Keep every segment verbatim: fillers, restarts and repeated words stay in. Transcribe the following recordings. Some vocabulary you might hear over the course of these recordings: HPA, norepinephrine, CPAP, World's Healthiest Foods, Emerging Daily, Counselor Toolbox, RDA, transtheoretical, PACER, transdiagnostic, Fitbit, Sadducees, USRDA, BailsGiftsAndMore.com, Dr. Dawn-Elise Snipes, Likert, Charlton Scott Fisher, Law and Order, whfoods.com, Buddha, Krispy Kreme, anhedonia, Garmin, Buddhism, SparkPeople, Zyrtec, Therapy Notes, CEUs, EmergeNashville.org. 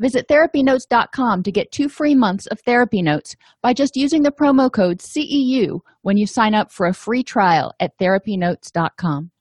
Visit Therapy Notes dot com to get two free months of Therapy Notes by just using the promo code C E U when you sign up for a free trial at Therapy Notes dot com.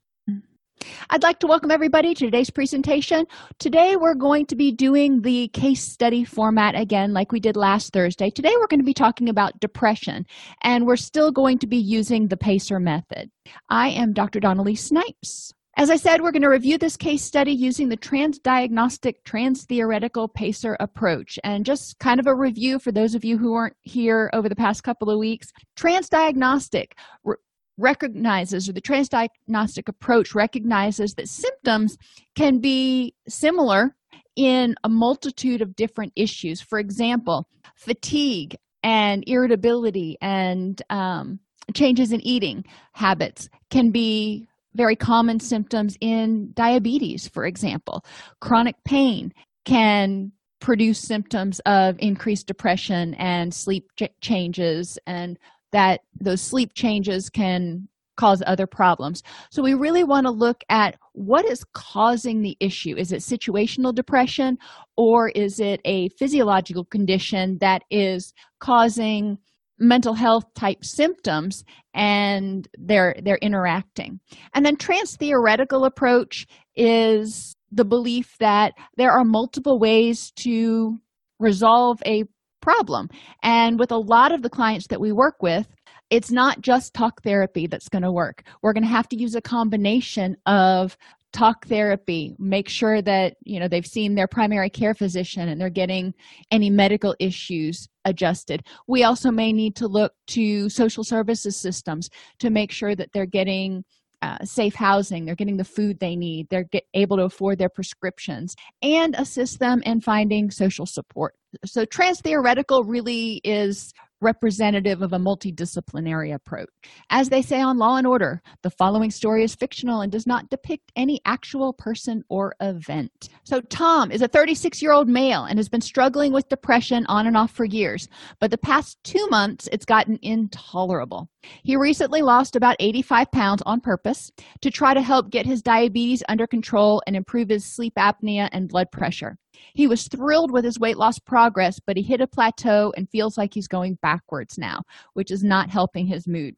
I'd like to welcome everybody to today's presentation. Today, we're going to be doing the case study format again like we did last Thursday. Today, we're going to be talking about depression, and we're still going to be using the PACER method. I am Doctor Dawn-Elise Snipes. As I said, we're going to review this case study using the transdiagnostic, transtheoretical PACER approach. And just kind of a review for those of you who weren't here over the past couple of weeks. Transdiagnostic re- recognizes, or the transdiagnostic approach recognizes that symptoms can be similar in a multitude of different issues. For example, fatigue and irritability and um, changes in eating habits can be very common symptoms in diabetes, for example. Chronic pain can produce symptoms of increased depression and sleep ch- changes, and that those sleep changes can cause other problems. So we really want to look at what is causing the issue. Is it situational depression, or is it a physiological condition that is causing mental health type symptoms, and they're they're interacting. And then transtheoretical approach is the belief that there are multiple ways to resolve a problem. And with a lot of the clients that we work with, it's not just talk therapy that's going to work. We're going to have to use a combination of talk therapy, make sure that, you know, they've seen their primary care physician and they're getting any medical issues adjusted. We also may need to look to social services systems to make sure that they're getting uh, safe housing, they're getting the food they need, they're get, able to afford their prescriptions, and assist them in finding social support. So transtheoretical really is representative of a multidisciplinary approach. As they say on Law and Order, the following story is fictional and does not depict any actual person or event. So Tom is a thirty-six-year-old male and has been struggling with depression on and off for years, but the past two months, it's gotten intolerable. He recently lost about eighty-five pounds on purpose to try to help get his diabetes under control and improve his sleep apnea and blood pressure. He was thrilled with his weight loss progress, but he hit a plateau and feels like he's going backwards now, which is not helping his mood.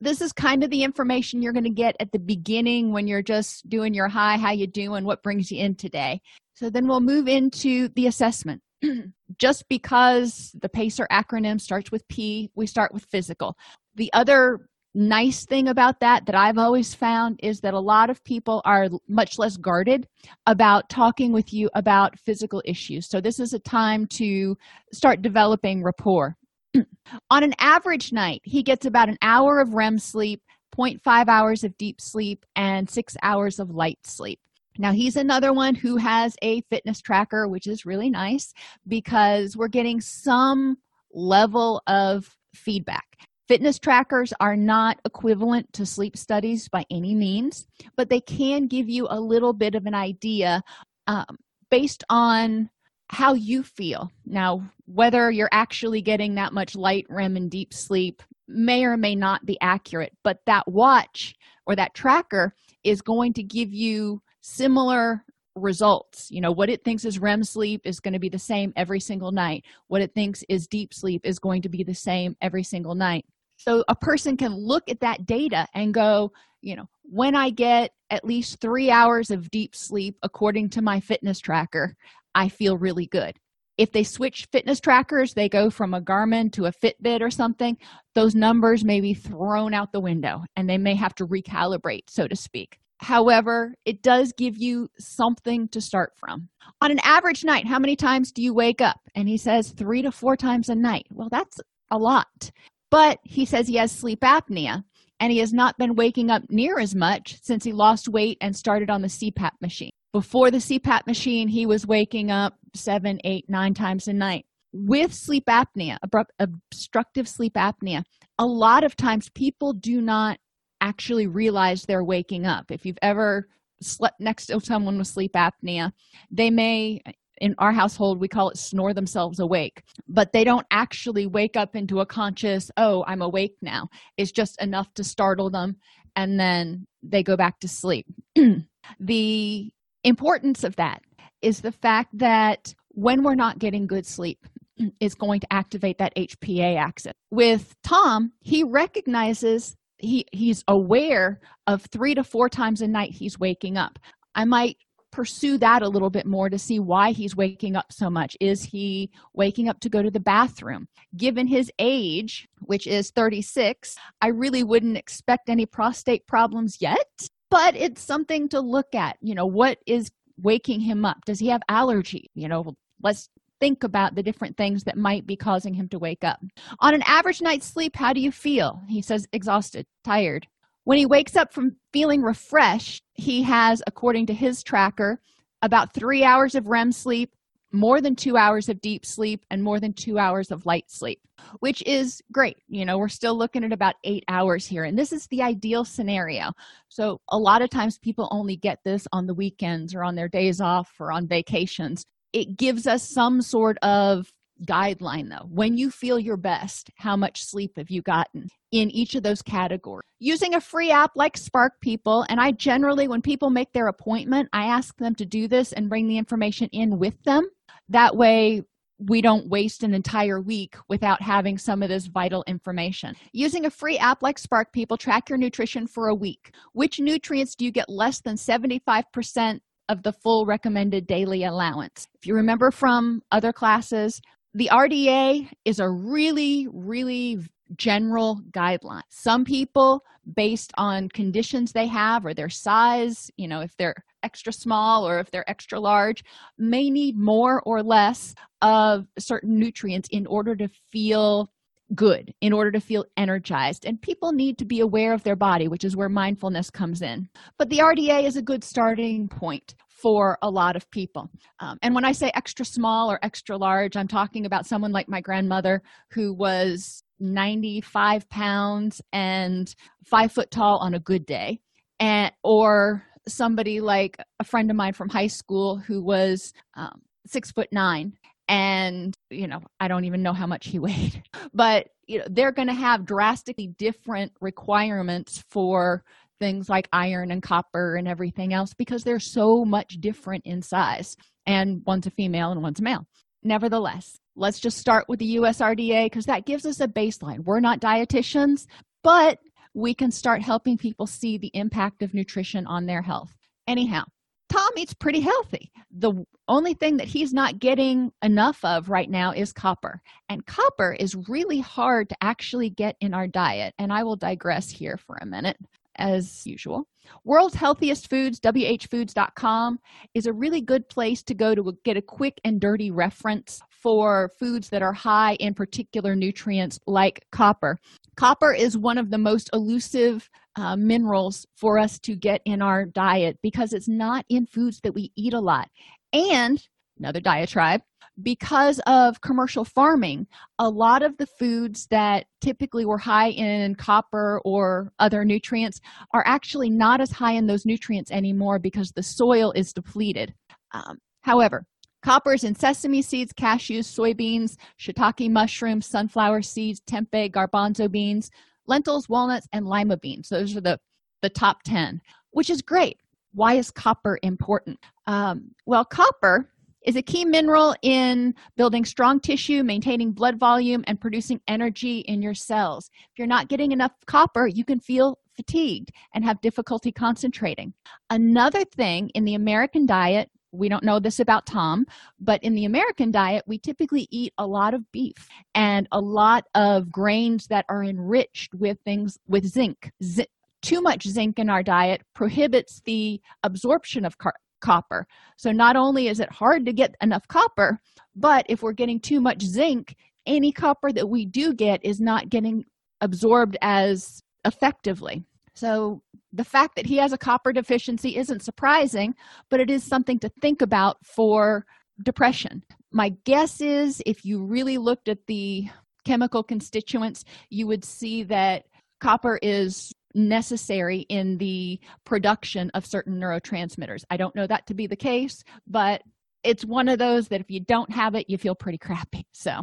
This is kind of the information you're going to get at the beginning when you're just doing your hi, how you doing, what brings you in today. So then we'll move into the assessment. Just because the PACER acronym starts with P, we start with physical. The other nice thing about that that I've always found is that a lot of people are much less guarded about talking with you about physical issues. So this is a time to start developing rapport. On an average night, he gets about an hour of R E M sleep, zero point five hours of deep sleep, and six hours of light sleep. Now, he's another one who has a fitness tracker, which is really nice because we're getting some level of feedback. Fitness trackers are not equivalent to sleep studies by any means, but they can give you a little bit of an idea um, based on how you feel. Now, whether you're actually getting that much light R E M and deep sleep may or may not be accurate, but that watch or that tracker is going to give you similar results. You know, what it thinks is R E M sleep is going to be the same every single night. What it thinks is deep sleep is going to be the same every single night. So a person can look at that data and go, you know, when I get at least three hours of deep sleep, according to my fitness tracker, I feel really good. If they switch fitness trackers, they go from a Garmin to a Fitbit or something, those numbers may be thrown out the window and they may have to recalibrate, so to speak. However, it does give you something to start from. On an average night, how many times do you wake up? And he says three to four times a night. Well, that's a lot. But he says he has sleep apnea, and he has not been waking up near as much since he lost weight and started on the C PAP machine. Before the C PAP machine, he was waking up seven, eight, nine times a night. with sleep apnea, obstructive sleep apnea, a lot of times people do not actually realize they're waking up. If you've ever slept next to someone with sleep apnea, they may, in our household, we call it snore themselves awake, but they don't actually wake up into a conscious, oh, I'm awake now. It's just enough to startle them, and then they go back to sleep. The importance of that is the fact that when we're not getting good sleep, it's going to activate that H P A axis. With Tom, he recognizes he he's aware of three to four times a night he's waking up. I might pursue that a little bit more to see why he's waking up so much. Is he waking up to go to the bathroom? Given his age, which is thirty-six, I really wouldn't expect any prostate problems yet, but it's something to look at. You know, what is waking him up? Does he have allergy? You know, let's think about the different things that might be causing him to wake up. On an average night's sleep, how do you feel? He says, exhausted, tired. When he wakes up from feeling refreshed, he has, according to his tracker, about three hours of R E M sleep, more than two hours of deep sleep, and more than two hours of light sleep, which is great. You know, we're still looking at about eight hours here, and this is the ideal scenario. So a lot of times people only get this on the weekends or on their days off or on vacations. It gives us some sort of guideline, though. When you feel your best, how much sleep have you gotten in each of those categories? Using a free app like SparkPeople, and I generally, when people make their appointment, I ask them to do this and bring the information in with them. That way, we don't waste an entire week without having some of this vital information. Using a free app like SparkPeople, track your nutrition for a week. Which nutrients do you get less than seventy-five percent of the full recommended daily allowance? If you remember from other classes, the R D A is a really, really general guideline. Some people, based on conditions they have or their size, you know, if they're extra small or if they're extra large, may need more or less of certain nutrients in order to feel good, in order to feel energized. And people need to be aware of their body, which is where mindfulness comes in. But the R D A is a good starting point for a lot of people. Um, and when I say extra small or extra large, I'm talking about someone like my grandmother, who was ninety-five pounds and five foot tall on a good day, and or somebody like a friend of mine from high school who was um, six foot nine. And, you know, I don't even know how much he weighed, but, you know, they're going to have drastically different requirements for things like iron and copper and everything else, because they're so much different in size, and one's a female and one's a male. Nevertheless, let's just start with the U S R D A, because that gives us a baseline. We're not dietitians, but we can start helping people see the impact of nutrition on their health. Anyhow, Tom eats pretty healthy. The only thing that he's not getting enough of right now is copper. And copper is really hard to actually get in our diet. And I will digress here for a minute, as usual. World's Healthiest Foods, w h foods dot com, is a really good place to go to get a quick and dirty reference for foods that are high in particular nutrients like copper. Copper is one of the most elusive uh, minerals for us to get in our diet, because it's not in foods that we eat a lot. And another diatribe, because of commercial farming, a lot of the foods that typically were high in copper or other nutrients are actually not as high in those nutrients anymore, because the soil is depleted. Um, however, copper is in sesame seeds, cashews, soybeans, shiitake mushrooms, sunflower seeds, tempeh, garbanzo beans, lentils, walnuts, and lima beans. Those are the, the top ten, which is great. Why is copper important? Um, well, copper is a key mineral in building strong tissue, maintaining blood volume, and producing energy in your cells. If you're not getting enough copper, you can feel fatigued and have difficulty concentrating. Another thing in the American diet, we don't know this about Tom, but in the American diet, we typically eat a lot of beef and a lot of grains that are enriched with things with zinc. Z- too much zinc in our diet prohibits the absorption of carbon. Copper. So not only is it hard to get enough copper, but if we're getting too much zinc, any copper that we do get is not getting absorbed as effectively. So the fact that he has a copper deficiency isn't surprising, but it is something to think about for depression. My guess is if you really looked at the chemical constituents, you would see that copper is necessary in the production of certain neurotransmitters. I don't know that to be the case, but it's one of those that if you don't have it, you feel pretty crappy. So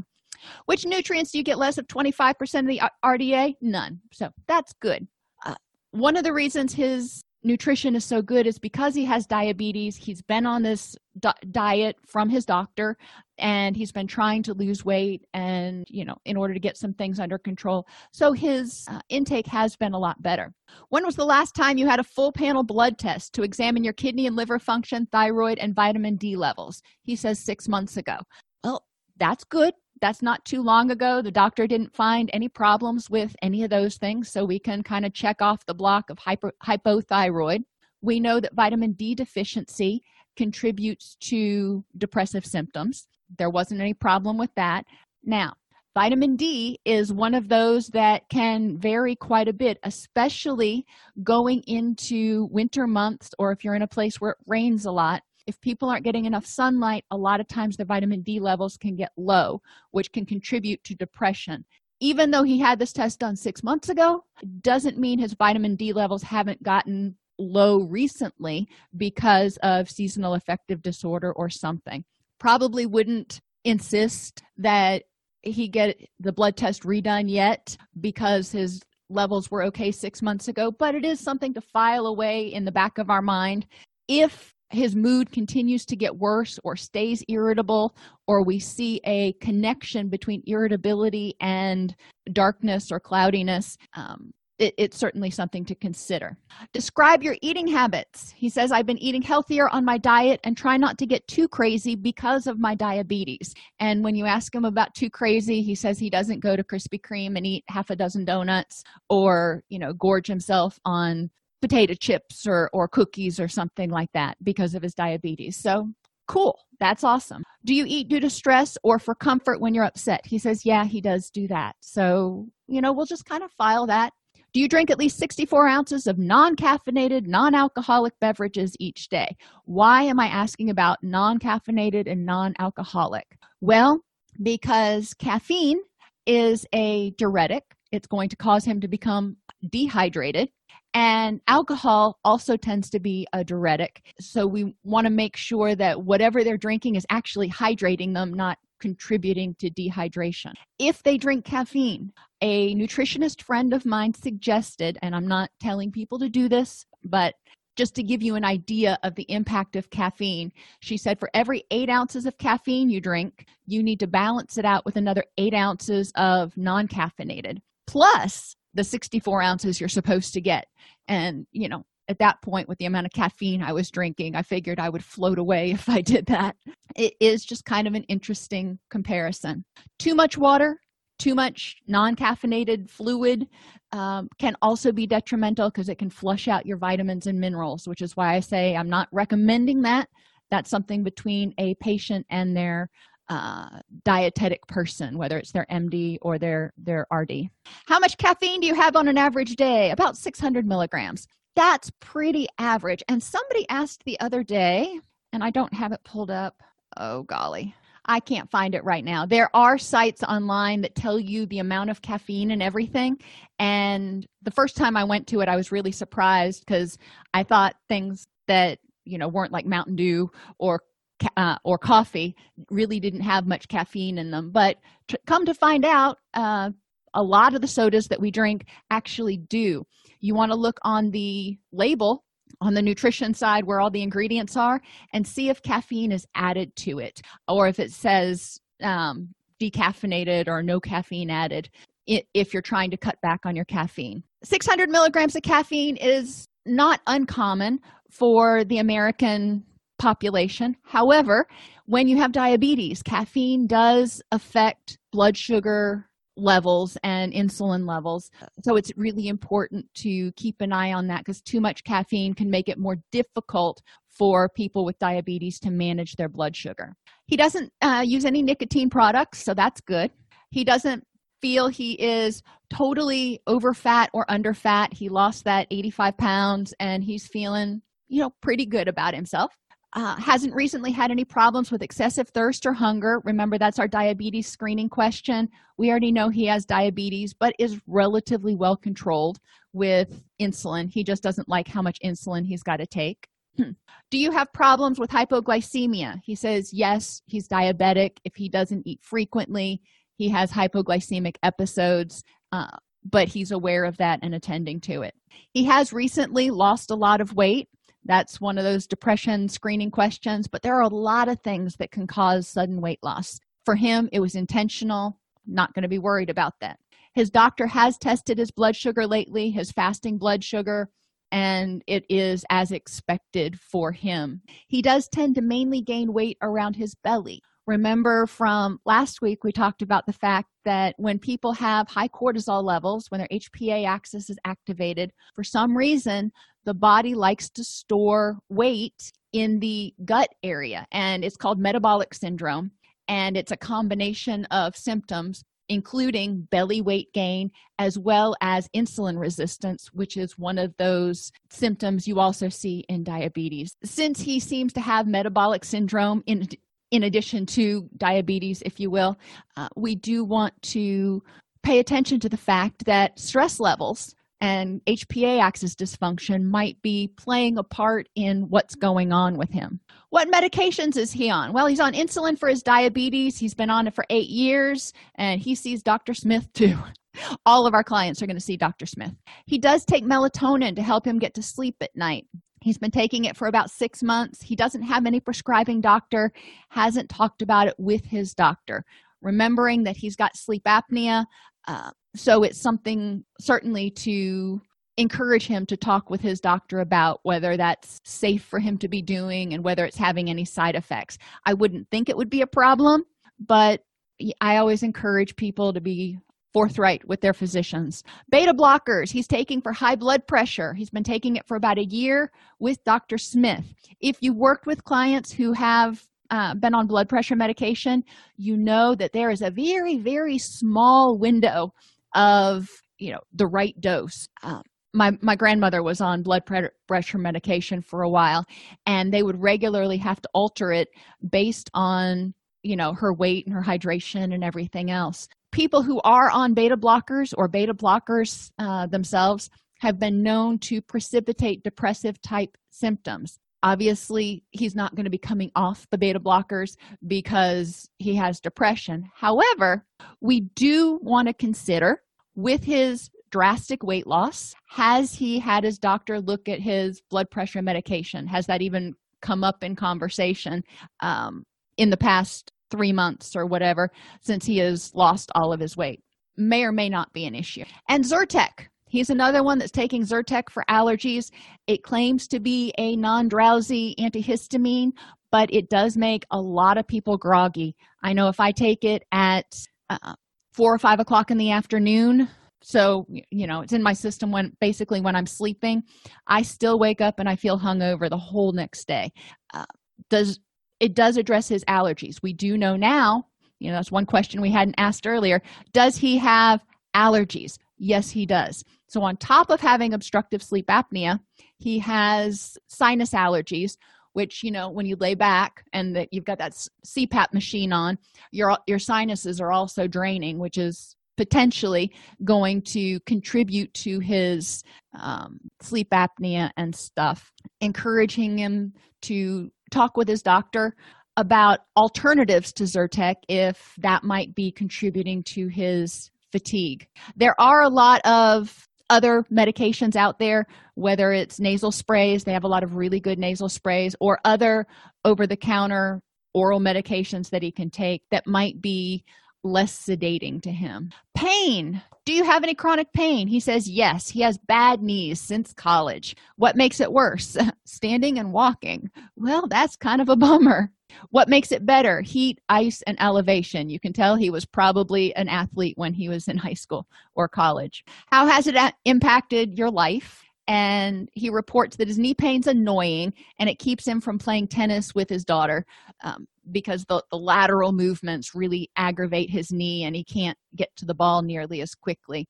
which nutrients do you get less of twenty-five percent of the R D A? None. So that's good. Uh, one of the reasons his nutrition is so good is because he has diabetes. He's been on this d- diet from his doctor, and he's been trying to lose weight and, you know, in order to get some things under control. So his uh, intake has been a lot better. When was the last time you had a full panel blood test to examine your kidney and liver function, thyroid, and vitamin D levels? He says six months ago. Well, that's good. That's not too long ago. The doctor didn't find any problems with any of those things, so we can kind of check off the block of hyper, hypothyroid. We know that vitamin D deficiency contributes to depressive symptoms. There wasn't any problem with that. Now, vitamin D is one of those that can vary quite a bit, especially going into winter months, or if you're in a place where it rains a lot. If people aren't getting enough sunlight, a lot of times their vitamin D levels can get low, which can contribute to depression. Even though he had this test done six months ago, it doesn't mean his vitamin D levels haven't gotten low recently because of seasonal affective disorder or something. Probably wouldn't insist that he get the blood test redone yet because his levels were okay six months ago, but it is something to file away in the back of our mind. If his mood continues to get worse or stays irritable, or we see a connection between irritability and darkness or cloudiness, um, it, it's certainly something to consider. Describe your eating habits. He says, I've been eating healthier on my diet and try not to get too crazy because of my diabetes. And when you ask him about too crazy, he says he doesn't go to Krispy Kreme and eat half a dozen donuts or, you know, gorge himself on potato chips or, or cookies or something like that because of his diabetes. So cool. That's awesome. Do you eat due to stress or for comfort when you're upset? He says, yeah, he does do that. So, you know, we'll just kind of file that. Do you drink at least sixty-four ounces of non-caffeinated, non-alcoholic beverages each day? Why am I asking about non-caffeinated and non-alcoholic? Well, because caffeine is a diuretic. It's going to cause him to become dehydrated. And alcohol also tends to be a diuretic. So we want to make sure that whatever they're drinking is actually hydrating them, not contributing to dehydration. If they drink caffeine, a nutritionist friend of mine suggested, and I'm not telling people to do this, but just to give you an idea of the impact of caffeine, she said for every eight ounces of caffeine you drink, you need to balance it out with another eight ounces of non-caffeinated. Plus the sixty-four ounces you're supposed to get. And, you know, at that point, with the amount of caffeine I was drinking, I figured I would float away if I did that. It is just kind of an interesting comparison. Too much water, too much non-caffeinated fluid um, can also be detrimental because it can flush out your vitamins and minerals, which is why I say I'm not recommending that. That's something between a patient and their Uh, dietetic person, whether it's their M D or their, their R D. How much caffeine do you have on an average day? About six hundred milligrams. That's pretty average. And somebody asked the other day, and I don't have it pulled up. Oh, golly. I can't find it right now. There are sites online that tell you the amount of caffeine and everything. And the first time I went to it, I was really surprised because I thought things that, you know, weren't like Mountain Dew or Uh, or coffee really didn't have much caffeine in them. But t- come to find out, uh, a lot of the sodas that we drink actually do. You want to look on the label, on the nutrition side where all the ingredients are, and see if caffeine is added to it, or if it says um, decaffeinated or no caffeine added if you're trying to cut back on your caffeine. six hundred milligrams of caffeine is not uncommon for the American population. However, when you have diabetes, caffeine does affect blood sugar levels and insulin levels. So it's really important to keep an eye on that because too much caffeine can make it more difficult for people with diabetes to manage their blood sugar. He doesn't uh, use any nicotine products, so that's good. He doesn't feel he is totally over fat or under fat. He lost that eighty-five pounds and he's feeling, you know, pretty good about himself. uh, hasn't recently had any problems with excessive thirst or hunger. Remember, that's our diabetes screening question. We already know he has diabetes, but is relatively well controlled with insulin. He just doesn't like how much insulin he's got to take. Do you have problems with hypoglycemia? He says, yes, he's diabetic. If he doesn't eat frequently, he has hypoglycemic episodes, uh, but he's aware of that and attending to it. He has recently lost a lot of weight. That's one of those depression screening questions, but there are a lot of things that can cause sudden weight loss. For him, it was intentional. Not going to be worried about that. His doctor has tested his blood sugar lately, his fasting blood sugar, and it is as expected for him. He does tend to mainly gain weight around his belly. Remember from last week, we talked about the fact that when people have high cortisol levels, when their H P A axis is activated, for some reason, the body likes to store weight in the gut area, and it's called metabolic syndrome, and it's a combination of symptoms, including belly weight gain, as well as insulin resistance, which is one of those symptoms you also see in diabetes. Since he seems to have metabolic syndrome in in addition to diabetes, if you will, uh, we do want to pay attention to the fact that stress levels and H P A axis dysfunction might be playing a part in what's going on with him. What medications is he on? Well, he's on insulin for his diabetes. He's been on it for eight years, and he sees Doctor Smith too. All of our clients are going to see Doctor Smith. He does take melatonin to help him get to sleep at night. He's been taking it for about six months. He doesn't have any prescribing doctor, hasn't talked about it with his doctor. Remembering that he's got sleep apnea, uh, so it's something certainly to encourage him to talk with his doctor about whether that's safe for him to be doing and whether it's having any side effects. I wouldn't think it would be a problem, but I always encourage people to be forthright with their physicians. Beta blockers, he's taking for high blood pressure. He's been taking it for about a year with Doctor Smith. If you worked with clients who have Uh, been on blood pressure medication, you know that there is a very, very small window of, you know, the right dose. Um, my, my grandmother was on blood pressure medication for a while, and they would regularly have to alter it based on, you know, her weight and her hydration and everything else. People who are on beta blockers or beta blockers uh, themselves have been known to precipitate depressive type symptoms. Obviously, he's not going to be coming off the beta blockers because he has depression. However, we do want to consider, with his drastic weight loss, has he had his doctor look at his blood pressure medication? Has that even come up in conversation um, in the past three months or whatever, since he has lost all of his weight? May or may not be an issue. And Zyrtec. He's another one that's taking Zyrtec for allergies. It claims to be a non-drowsy antihistamine, but it does make a lot of people groggy. I know if I take it at uh, four or five o'clock in the afternoon, so, you know, it's in my system when basically when I'm sleeping, I still wake up and I feel hungover the whole next day. Uh, does it does address his allergies. We do know now, you know, that's one question we hadn't asked earlier. Does he have allergies? Yes, he does. So on top of having obstructive sleep apnea, he has sinus allergies, which, you know, when you lay back and that you've got that C PAP machine on, your your sinuses are also draining, which is potentially going to contribute to his um, sleep apnea and stuff. Encouraging him to talk with his doctor about alternatives to Zyrtec if that might be contributing to his fatigue. There are a lot of other medications out there, whether it's nasal sprays, they have a lot of really good nasal sprays, or other over-the-counter oral medications that he can take that might be less sedating to him. Pain. Do you have any chronic pain? He says, yes, he has bad knees since college. What makes it worse? Standing and walking. Well, that's kind of a bummer. What makes it better? Heat, ice, and elevation. You can tell he was probably an athlete when he was in high school or college. How has it impacted your life? And he reports that his knee pain's annoying, and it keeps him from playing tennis with his daughter um, because the, the lateral movements really aggravate his knee, and he can't get to the ball nearly as quickly.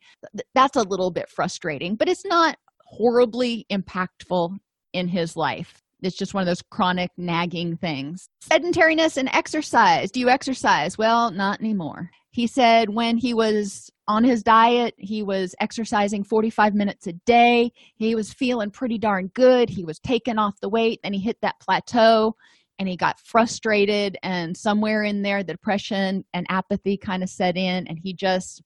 That's a little bit frustrating, but it's not horribly impactful in his life. It's just one of those chronic nagging things. Sedentariness and exercise. Do you exercise? Well, not anymore. He said when he was on his diet, he was exercising forty-five minutes a day. He was feeling pretty darn good. He was taking off the weight, and he hit that plateau, and he got frustrated, and somewhere in there, the depression and apathy kind of set in, and he just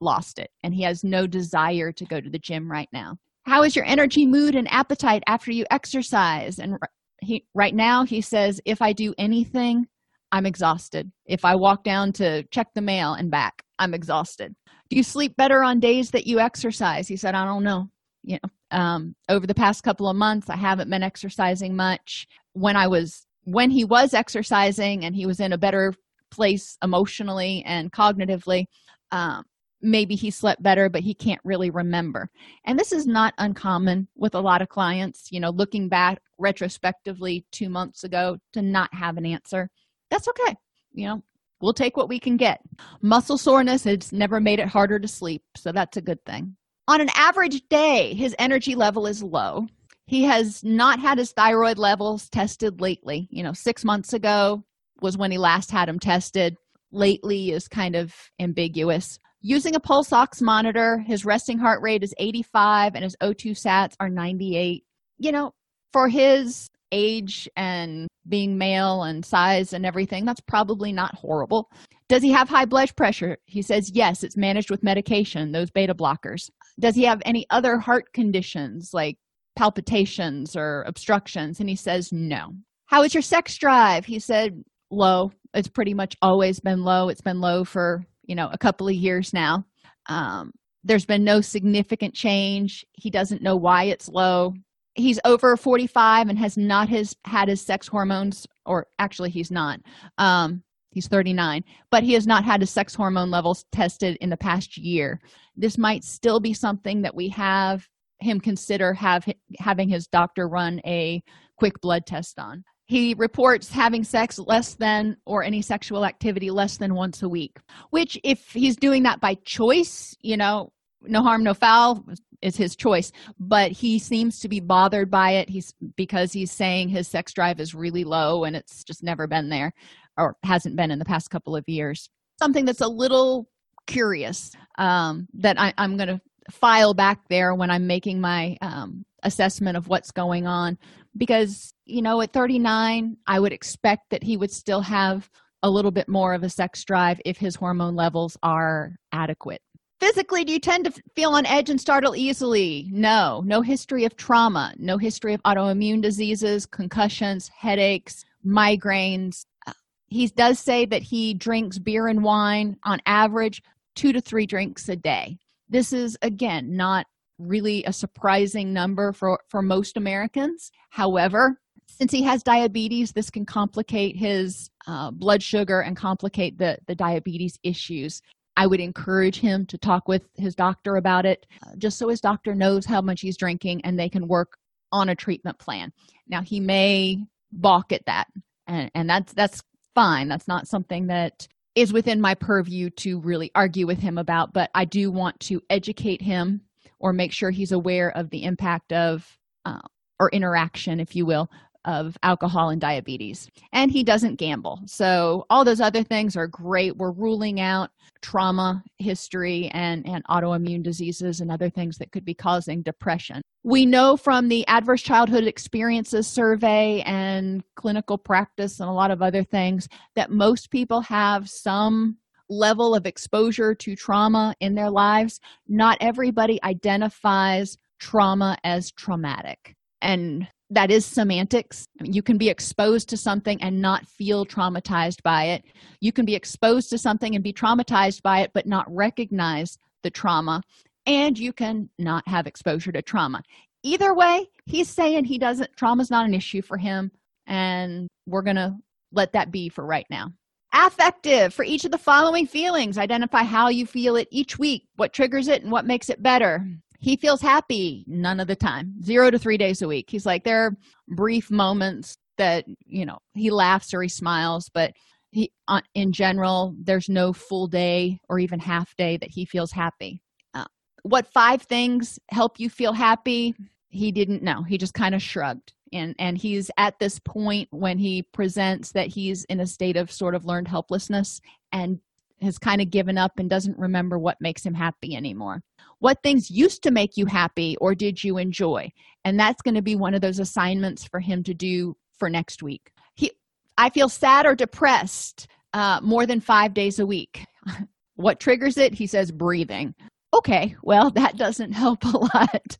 lost it, and he has no desire to go to the gym right now. How is your energy, mood, and appetite after you exercise? And he, right now, he says, if I do anything, I'm exhausted. If I walk down to check the mail and back, I'm exhausted. Do you sleep better on days that you exercise? He said, I don't know. You know, um, over the past couple of months, I haven't been exercising much. When I was, when he was exercising and he was in a better place emotionally and cognitively, um, maybe he slept better, but he can't really remember. And this is not uncommon with a lot of clients, you know, looking back retrospectively two months ago to not have an answer. That's okay. You know, we'll take what we can get. Muscle soreness has never made it harder to sleep, so that's a good thing. On an average day, his energy level is low. He has not had his thyroid levels tested lately. You know, six months ago was when he last had them tested. Lately is kind of ambiguous. Using a pulse ox monitor, his resting heart rate is eighty-five and his O two sats are ninety-eight. You know, for his age and being male and size and everything, that's probably not horrible. Does he have high blood pressure? He says, yes, it's managed with medication, those beta blockers. Does he have any other heart conditions like palpitations or obstructions? And he says, no. How is your sex drive? He said, low. It's pretty much always been low. It's been low for you know, a couple of years now. Um, there's been no significant change. He doesn't know why it's low. He's over forty-five and has not his, had his sex hormones, or actually he's not. Um, he's thirty-nine, but he has not had his sex hormone levels tested in the past year. This might still be something that we have him consider have having his doctor run a quick blood test on. He reports having sex less than or any sexual activity less than once a week, which if he's doing that by choice, you know, no harm, no foul, is his choice. But he seems to be bothered by it he's because he's saying his sex drive is really low and it's just never been there or hasn't been in the past couple of years. Something that's a little curious um, that I, I'm going to file back there when I'm making my um, assessment of what's going on. Because, you know, at thirty-nine, I would expect that he would still have a little bit more of a sex drive if his hormone levels are adequate. Physically, do you tend to feel on edge and startle easily? No. No history of trauma. No history of autoimmune diseases, concussions, headaches, migraines. He does say that he drinks beer and wine on average, two to three drinks a day. This is, again, not really a surprising number for, for most Americans. However, since he has diabetes, this can complicate his uh, blood sugar and complicate the, the diabetes issues. I would encourage him to talk with his doctor about it, uh, just so his doctor knows how much he's drinking and they can work on a treatment plan. Now, he may balk at that, and, and that's that's fine. That's not something that is within my purview to really argue with him about, but I do want to educate him or make sure he's aware of the impact of, uh, or interaction, if you will, of alcohol and diabetes. And he doesn't gamble. So all those other things are great. We're ruling out trauma, history, and, and autoimmune diseases and other things that could be causing depression. We know from the Adverse Childhood Experiences Survey and clinical practice and a lot of other things that most people have some level of exposure to trauma in their lives. Not everybody identifies trauma as traumatic, and that is semantics. I mean, you can be exposed to something and not feel traumatized by it. You can be exposed to something and be traumatized by it, but not recognize the trauma, and you can not have exposure to trauma. Either way, he's saying he doesn't, trauma's not an issue for him, and we're going to let that be for right now. Affective. For each of the following feelings, identify how you feel it each week, what triggers it, and what makes it better. He feels happy none of the time, zero to three days a week. He's like, there are brief moments that, you know, he laughs or he smiles, but he, uh, in general, there's no full day or even half day that he feels happy. Uh, what five things help you feel happy? He didn't know. He just kind of shrugged. And, and he's at this point when he presents that he's in a state of sort of learned helplessness and has kind of given up and doesn't remember what makes him happy anymore. What things used to make you happy or did you enjoy? And that's going to be one of those assignments for him to do for next week. He, I feel sad or depressed uh, more than five days a week. What triggers it? He says breathing. Okay, well, that doesn't help a lot.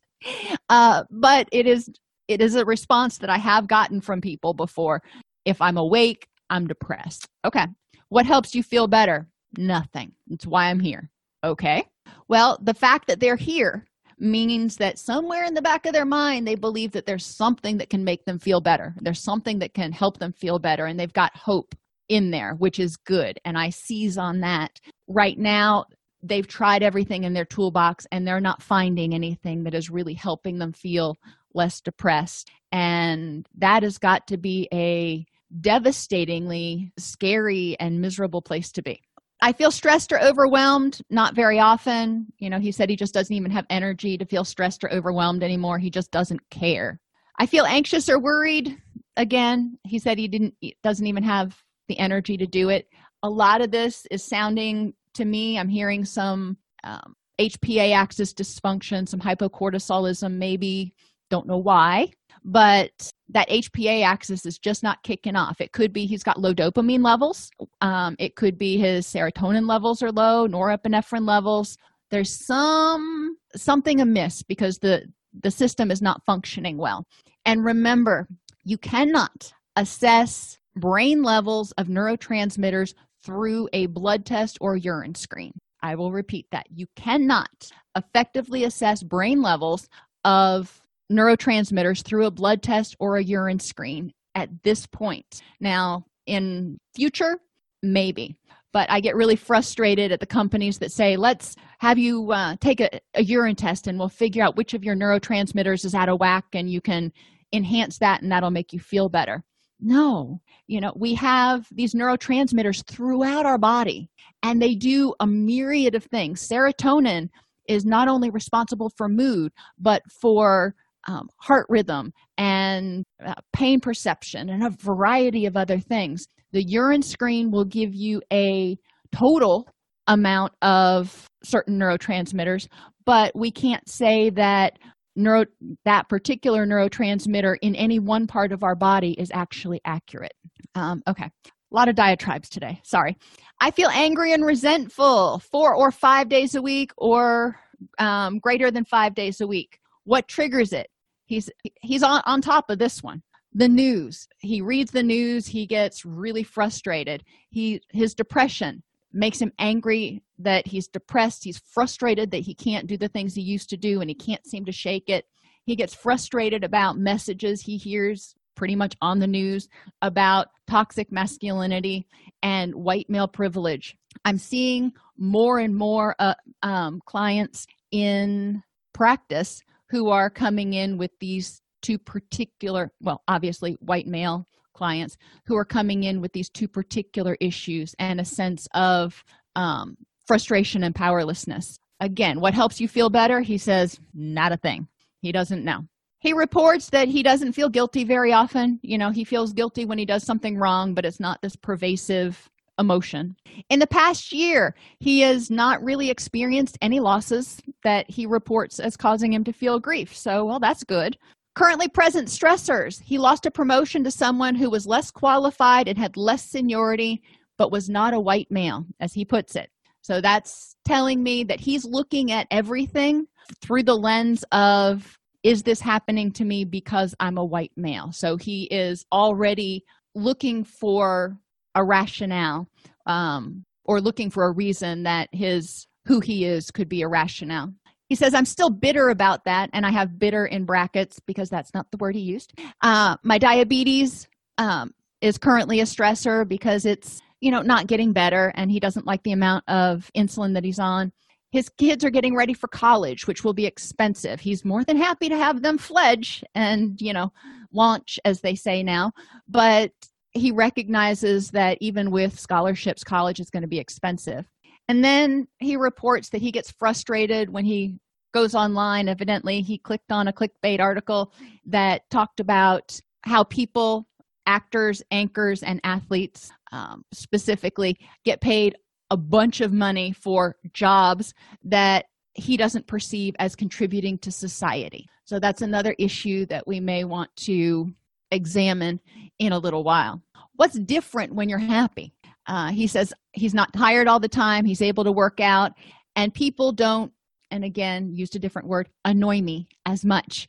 Uh, but it is it is a response that I have gotten from people before. If I'm awake, I'm depressed. Okay, what helps you feel better? Nothing. That's why I'm here. Okay, well, the fact that they're here means that somewhere in the back of their mind, they believe that there's something that can make them feel better. There's something that can help them feel better, and they've got hope in there, which is good. And I seize on that. Right now, they've tried everything in their toolbox, and they're not finding anything that is really helping them feel less depressed. And that has got to be a devastatingly scary and miserable place to be. I feel stressed or overwhelmed, not very often. You know, he said he just doesn't even have energy to feel stressed or overwhelmed anymore. He just doesn't care. I feel anxious or worried. Again, he said he didn't, doesn't even have the energy to do it. A lot of this is sounding to me, I'm hearing some um, H P A axis dysfunction, some hypocortisolism, maybe, don't know why, but that H P A axis is just not kicking off. It could be he's got low dopamine levels. Um, it could be his serotonin levels are low, norepinephrine levels. There's some something amiss because the, the system is not functioning well. And remember, you cannot assess brain levels of neurotransmitters through a blood test or urine screen. I will repeat that. You cannot effectively assess brain levels of neurotransmitters through a blood test or a urine screen at this point. Now, in future, maybe. But I get really frustrated at the companies that say, let's have you uh, take a, a urine test and we'll figure out which of your neurotransmitters is out of whack and you can enhance that and that'll make you feel better. No, you know, we have these neurotransmitters throughout our body and they do a myriad of things. Serotonin is not only responsible for mood, but for um, heart rhythm and uh, pain perception and a variety of other things. The urine screen will give you a total amount of certain neurotransmitters, but we can't say that Neuro, that particular neurotransmitter in any one part of our body is actually accurate. Um, okay, a lot of diatribes today. Sorry. I feel angry and resentful four or five days a week or um, greater than five days a week. What triggers it? He's he's on, on top of this one. The news. He reads the news. He gets really frustrated. He his depression makes him angry that he's depressed. He's frustrated that he can't do the things he used to do and he can't seem to shake it. He gets frustrated about messages he hears pretty much on the news about toxic masculinity and white male privilege. I'm seeing more and more uh, um, clients in practice who are coming in with these two particular, well, obviously white male clients who are coming in with these two particular issues and a sense of um, frustration and powerlessness. Again, what helps you feel better? He says, not a thing. He doesn't know. He reports that he doesn't feel guilty very often. You know, he feels guilty when he does something wrong, but it's not this pervasive emotion. In the past year, he has not really experienced any losses that he reports as causing him to feel grief. So, well, that's good. Currently present stressors. He lost a promotion to someone who was less qualified and had less seniority, but was not a white male, as he puts it. So that's telling me that he's looking at everything through the lens of, is this happening to me because I'm a white male? So he is already looking for a rationale, um, or looking for a reason that his who he is could be a rationale. He says, I'm still bitter about that, and I have bitter in brackets because that's not the word he used. Uh, my diabetes um, is currently a stressor because it's, you know, not getting better, and he doesn't like the amount of insulin that he's on. His kids are getting ready for college, which will be expensive. He's more than happy to have them fledge and, you know, launch, as they say now, but he recognizes that even with scholarships, college is going to be expensive. And then he reports that he gets frustrated when he goes online. Evidently, he clicked on a clickbait article that talked about how people, actors, anchors, and athletes um, specifically get paid a bunch of money for jobs that he doesn't perceive as contributing to society. So that's another issue that we may want to examine in a little while. What's different when you're happy? Uh, he says he's not tired all the time. He's able to work out, and people don't, and again, used a different word, annoy me as much.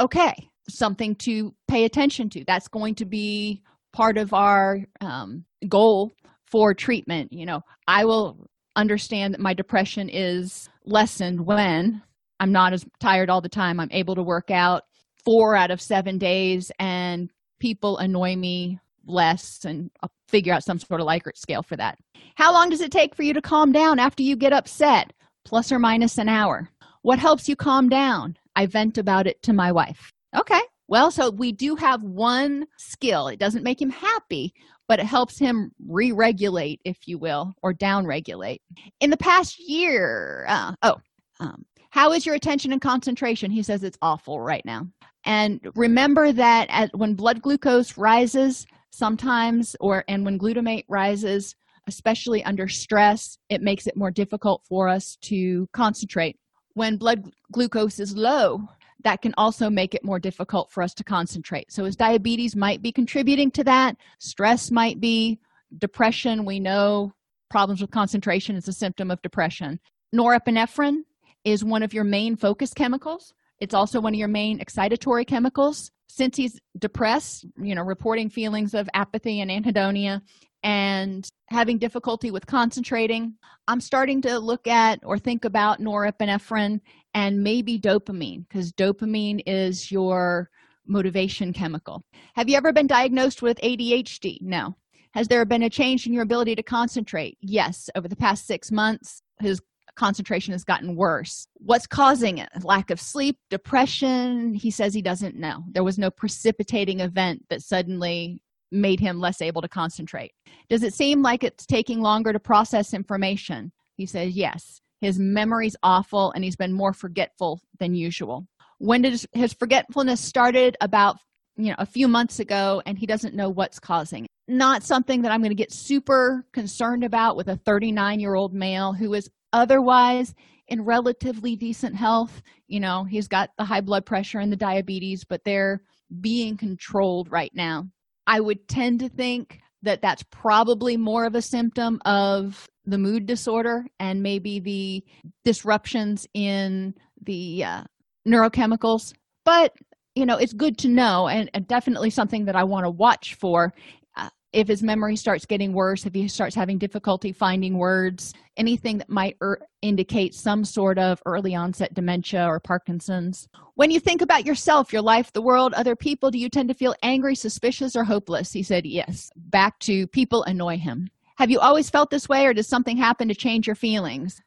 Okay, something to pay attention to. That's going to be part of our um, goal for treatment. You know, I will understand that my depression is lessened when I'm not as tired all the time. I'm able to work out four out of seven days, and people annoy me less, and I'll figure out some sort of Likert scale for that. How long does it take for you to calm down after you get upset? Plus or minus an hour. What helps you calm down? I vent about it to my wife. Okay. Well, so we do have one skill. It doesn't make him happy, but it helps him re-regulate, if you will, or down-regulate. In the past year, uh, oh, um, how is your attention and concentration? He says it's awful right now. And remember that at, when blood glucose rises sometimes, or and when glutamate rises, especially under stress, it makes it more difficult for us to concentrate. When blood glucose is low, that can also make it more difficult for us to concentrate. So his diabetes might be contributing to that. Stress might be. Depression, we know problems with concentration is a symptom of depression. Norepinephrine is one of your main focus chemicals. It's also one of your main excitatory chemicals. Since he's depressed, you know, reporting feelings of apathy and anhedonia and having difficulty with concentrating, I'm starting to look at or think about norepinephrine and maybe dopamine, because dopamine is your motivation chemical. Have you ever been diagnosed with A D H D? No. Has there been a change in your ability to concentrate? Yes. Over the past six months, his concentration has gotten worse. What's causing it? Lack of sleep, depression? He says he doesn't know. There was no precipitating event that suddenly made him less able to concentrate. Does it seem like it's taking longer to process information? He says yes. His memory's awful, and he's been more forgetful than usual. When did his forgetfulness started? About, you know, a few months ago, and he doesn't know what's causing it. Not something that I'm going to get super concerned about with a thirty-nine-year-old male who is otherwise in relatively decent health. You know, he's got the high blood pressure and the diabetes, but they're being controlled right now. I would tend to think that that's probably more of a symptom of the mood disorder and maybe the disruptions in the uh, neurochemicals. But, you know, it's good to know, and, and definitely something that I want to watch for. Uh, if his memory starts getting worse, if he starts having difficulty finding words, anything that might er- indicate some sort of early onset dementia or Parkinson's. When you think about yourself, your life, the world, other people, do you tend to feel angry, suspicious, or hopeless? He said yes. Back to people annoy him. Have you always felt this way, or does something happen to change your feelings?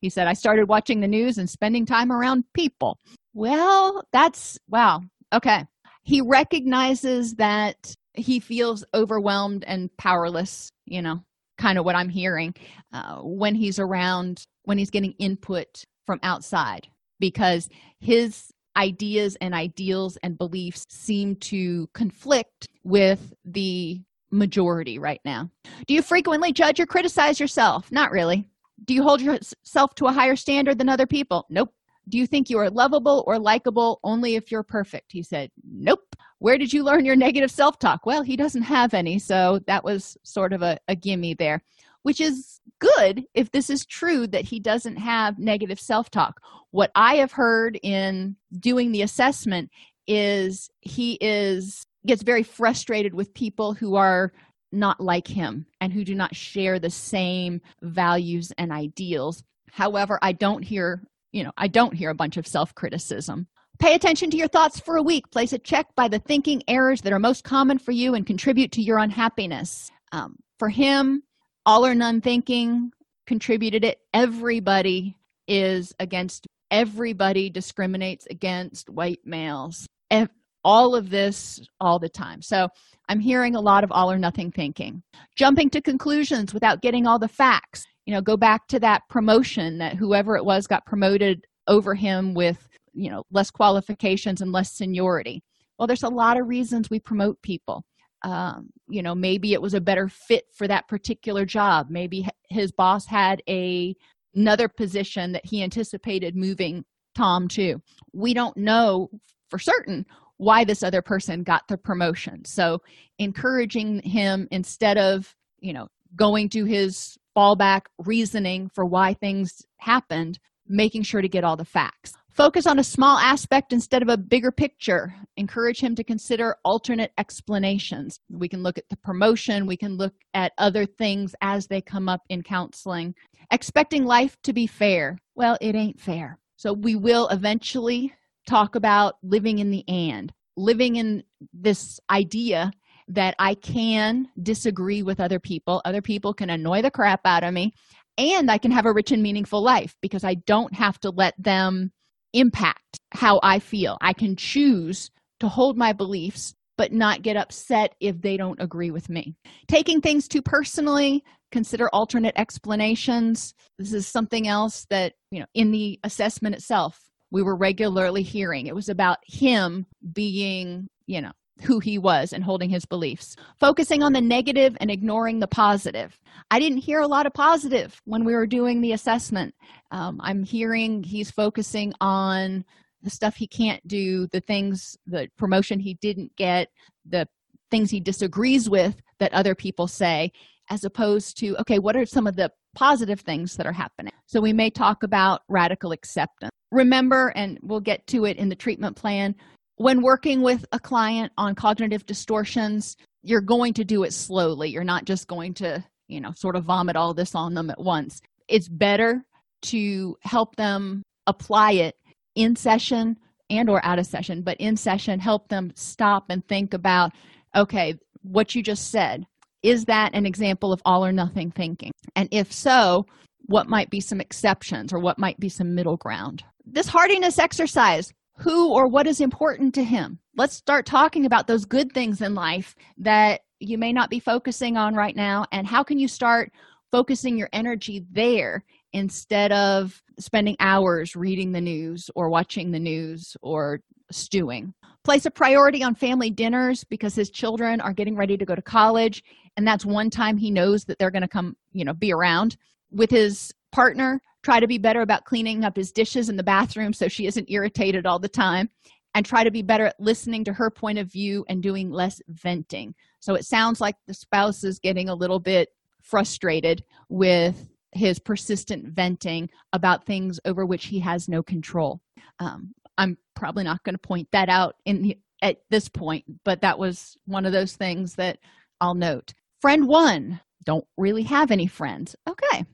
He said, I started watching the news and spending time around people. Well, that's, wow, okay. He recognizes that he feels overwhelmed and powerless, you know, kind of what I'm hearing uh, when he's around, when he's getting input from outside, because his ideas and ideals and beliefs seem to conflict with the majority right now. Do you frequently judge or criticize yourself? Not really. Do you hold yourself to a higher standard than other people? Nope. Do you think you are lovable or likable only if you're perfect? He said, nope. Where did you learn your negative self-talk? Well, he doesn't have any, so that was sort of a, a gimme there, which is good if this is true that he doesn't have negative self-talk. What I have heard in doing the assessment is he is gets very frustrated with people who are not like him and who do not share the same values and ideals. However, I don't hear You know, I don't hear a bunch of self-criticism. Pay attention to your thoughts for a week. Place a check by the thinking errors that are most common for you and contribute to your unhappiness. Um, for him, all or none thinking contributed it. Everybody is against, everybody discriminates against white males. Ev- all of this all the time. So I'm hearing a lot of all or nothing thinking. Jumping to conclusions without getting all the facts. You know, go back to that promotion that whoever it was got promoted over him with, you know, less qualifications and less seniority. Well, there's a lot of reasons we promote people. Um, you know, maybe it was a better fit for that particular job. Maybe his boss had a, another position that he anticipated moving Tom to. We don't know for certain why this other person got the promotion. So encouraging him, instead of, you know, going to his fallback reasoning for why things happened, making sure to get all the facts. Focus on a small aspect instead of a bigger picture. Encourage him to consider alternate explanations. We can look at the promotion. We can look at other things as they come up in counseling. Expecting life to be fair. Well, it ain't fair. So we will eventually talk about living in the and, living in this idea that I can disagree with other people. Other people can annoy the crap out of me, and I can have a rich and meaningful life because I don't have to let them impact how I feel. I can choose to hold my beliefs, but not get upset if they don't agree with me. Taking things too personally, consider alternate explanations. This is something else that, you know, in the assessment itself, we were regularly hearing. It was about him being, you know, who he was and holding his beliefs. Focusing on the negative and ignoring the positive. I didn't hear a lot of positive when we were doing the assessment. Um, I'm hearing he's focusing on the stuff he can't do, the things, the promotion he didn't get, the things he disagrees with that other people say, as opposed to, okay, what are some of the positive things that are happening? So we may talk about radical acceptance. Remember, and we'll get to it in the treatment plan, when working with a client on cognitive distortions, you're going to do it slowly. You're not just going to, you know, sort of vomit all this on them at once. It's better to help them apply it in session and or out of session, but in session, help them stop and think about, okay, what you just said, is that an example of all or nothing thinking? And if so, what might be some exceptions or what might be some middle ground? This hardiness exercise. Who or what is important to him? Let's start talking about those good things in life that you may not be focusing on right now, and how can you start focusing your energy there instead of spending hours reading the news or watching the news or stewing. Place a priority on family dinners because his children are getting ready to go to college, and that's one time he knows that they're going to come, you know, be around. With his partner, try to be better about cleaning up his dishes in the bathroom so she isn't irritated all the time, and try to be better at listening to her point of view and doing less venting. So it sounds like the spouse is getting a little bit frustrated with his persistent venting about things over which he has no control. Um, I'm probably not going to point that out in the, at this point, but that was one of those things that I'll note. Friend one, don't really have any friends. Okay.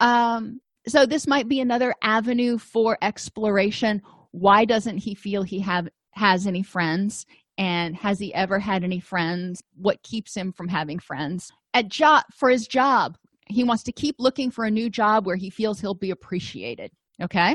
Um, So this might be another avenue for exploration. Why doesn't he feel he have has any friends? And has he ever had any friends? What keeps him from having friends? At job for his job, he wants to keep looking for a new job where he feels he'll be appreciated. Okay.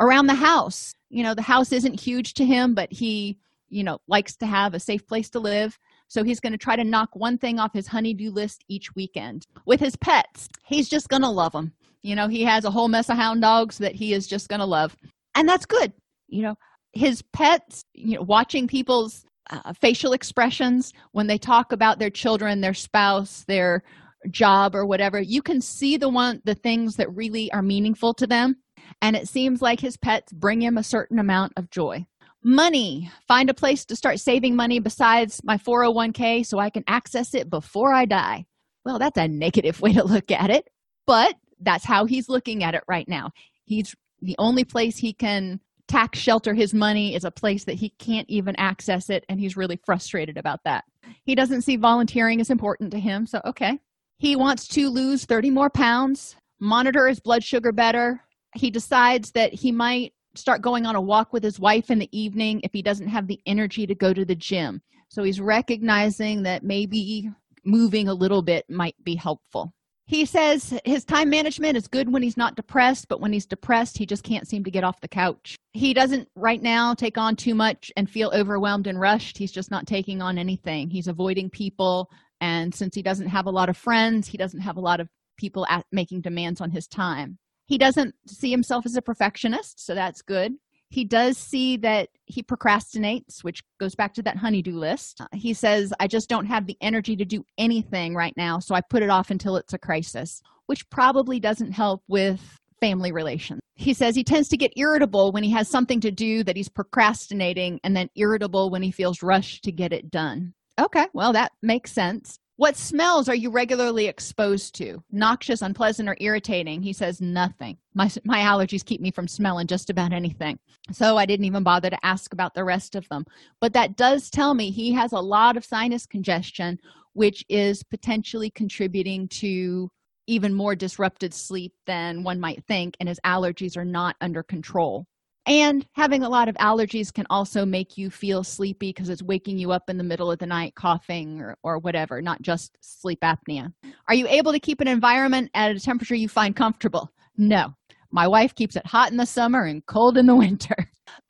Around the house, you know, the house isn't huge to him, but he, you know, likes to have a safe place to live. So he's going to try to knock one thing off his honey-do list each weekend. With his pets, he's just going to love them. You know, he has a whole mess of hound dogs that he is just going to love. And that's good. You know, his pets, you know, watching people's uh, facial expressions when they talk about their children, their spouse, their job or whatever, you can see the one, the things that really are meaningful to them. And it seems like his pets bring him a certain amount of joy. Money. Find a place to start saving money besides my four oh one k so I can access it before I die. Well, that's a negative way to look at it, but that's how he's looking at it right now. He's the only place he can tax shelter his money is a place that he can't even access it, and he's really frustrated about that. He doesn't see volunteering as important to him, so okay. He wants to lose thirty more pounds, monitor his blood sugar better. He decides that he might start going on a walk with his wife in the evening if he doesn't have the energy to go to the gym. So he's recognizing that maybe moving a little bit might be helpful. He says his time management is good when he's not depressed, but when he's depressed, he just can't seem to get off the couch. He doesn't right now take on too much and feel overwhelmed and rushed. He's just not taking on anything. He's avoiding people. And since he doesn't have a lot of friends, he doesn't have a lot of people at making demands on his time. He doesn't see himself as a perfectionist, so that's good. He does see that he procrastinates, which goes back to that honey-do list. He says, I just don't have the energy to do anything right now, so I put it off until it's a crisis, which probably doesn't help with family relations. He says he tends to get irritable when he has something to do that he's procrastinating, and then irritable when he feels rushed to get it done. Okay, well, that makes sense. What smells are you regularly exposed to? Noxious, unpleasant, or irritating? He says nothing. My my allergies keep me from smelling just about anything. So I didn't even bother to ask about the rest of them. But that does tell me he has a lot of sinus congestion, which is potentially contributing to even more disrupted sleep than one might think, and his allergies are not under control. And having a lot of allergies can also make you feel sleepy because it's waking you up in the middle of the night coughing or, or whatever, not just sleep apnea. Are you able to keep an environment at a temperature you find comfortable? No. My wife keeps it hot in the summer and cold in the winter.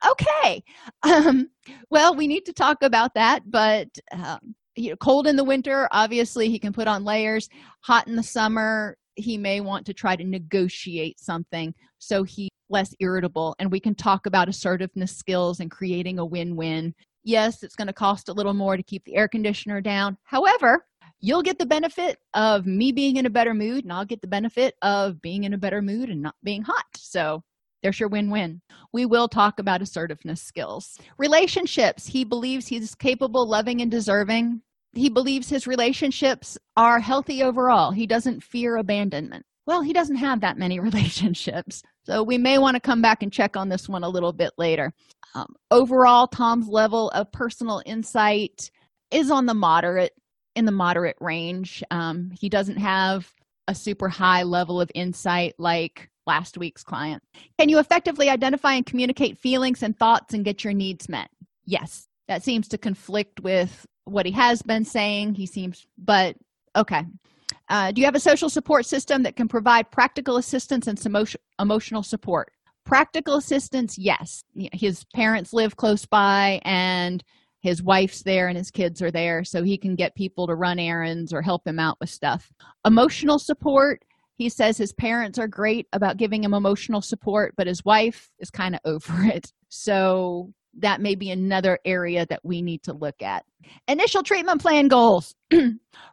Okay. Um, well, we need to talk about that, but um, you know, cold in the winter, obviously he can put on layers. Hot in the summer, he may want to try to negotiate something so he less irritable, and we can talk about assertiveness skills and creating a win-win. Yes, it's going to cost a little more to keep the air conditioner down. However, you'll get the benefit of me being in a better mood, and I'll get the benefit of being in a better mood and not being hot. So there's your win-win. We will talk about assertiveness skills. Relationships. He believes he's capable, loving, and deserving. He believes his relationships are healthy overall. He doesn't fear abandonment. Well, he doesn't have that many relationships, so we may want to come back and check on this one a little bit later. Um, overall, Tom's level of personal insight is on the moderate, in the moderate range. Um, he doesn't have a super high level of insight like last week's client. Can you effectively identify and communicate feelings and thoughts and get your needs met? Yes, that seems to conflict with what he has been saying. He seems, but okay. Uh, do you have a social support system that can provide practical assistance and some emotion, emotional support? Practical assistance, yes. His parents live close by, and his wife's there, and his kids are there, so he can get people to run errands or help him out with stuff. Emotional support, he says his parents are great about giving him emotional support, but his wife is kind of over it. So that may be another area that we need to look at. Initial treatment plan goals.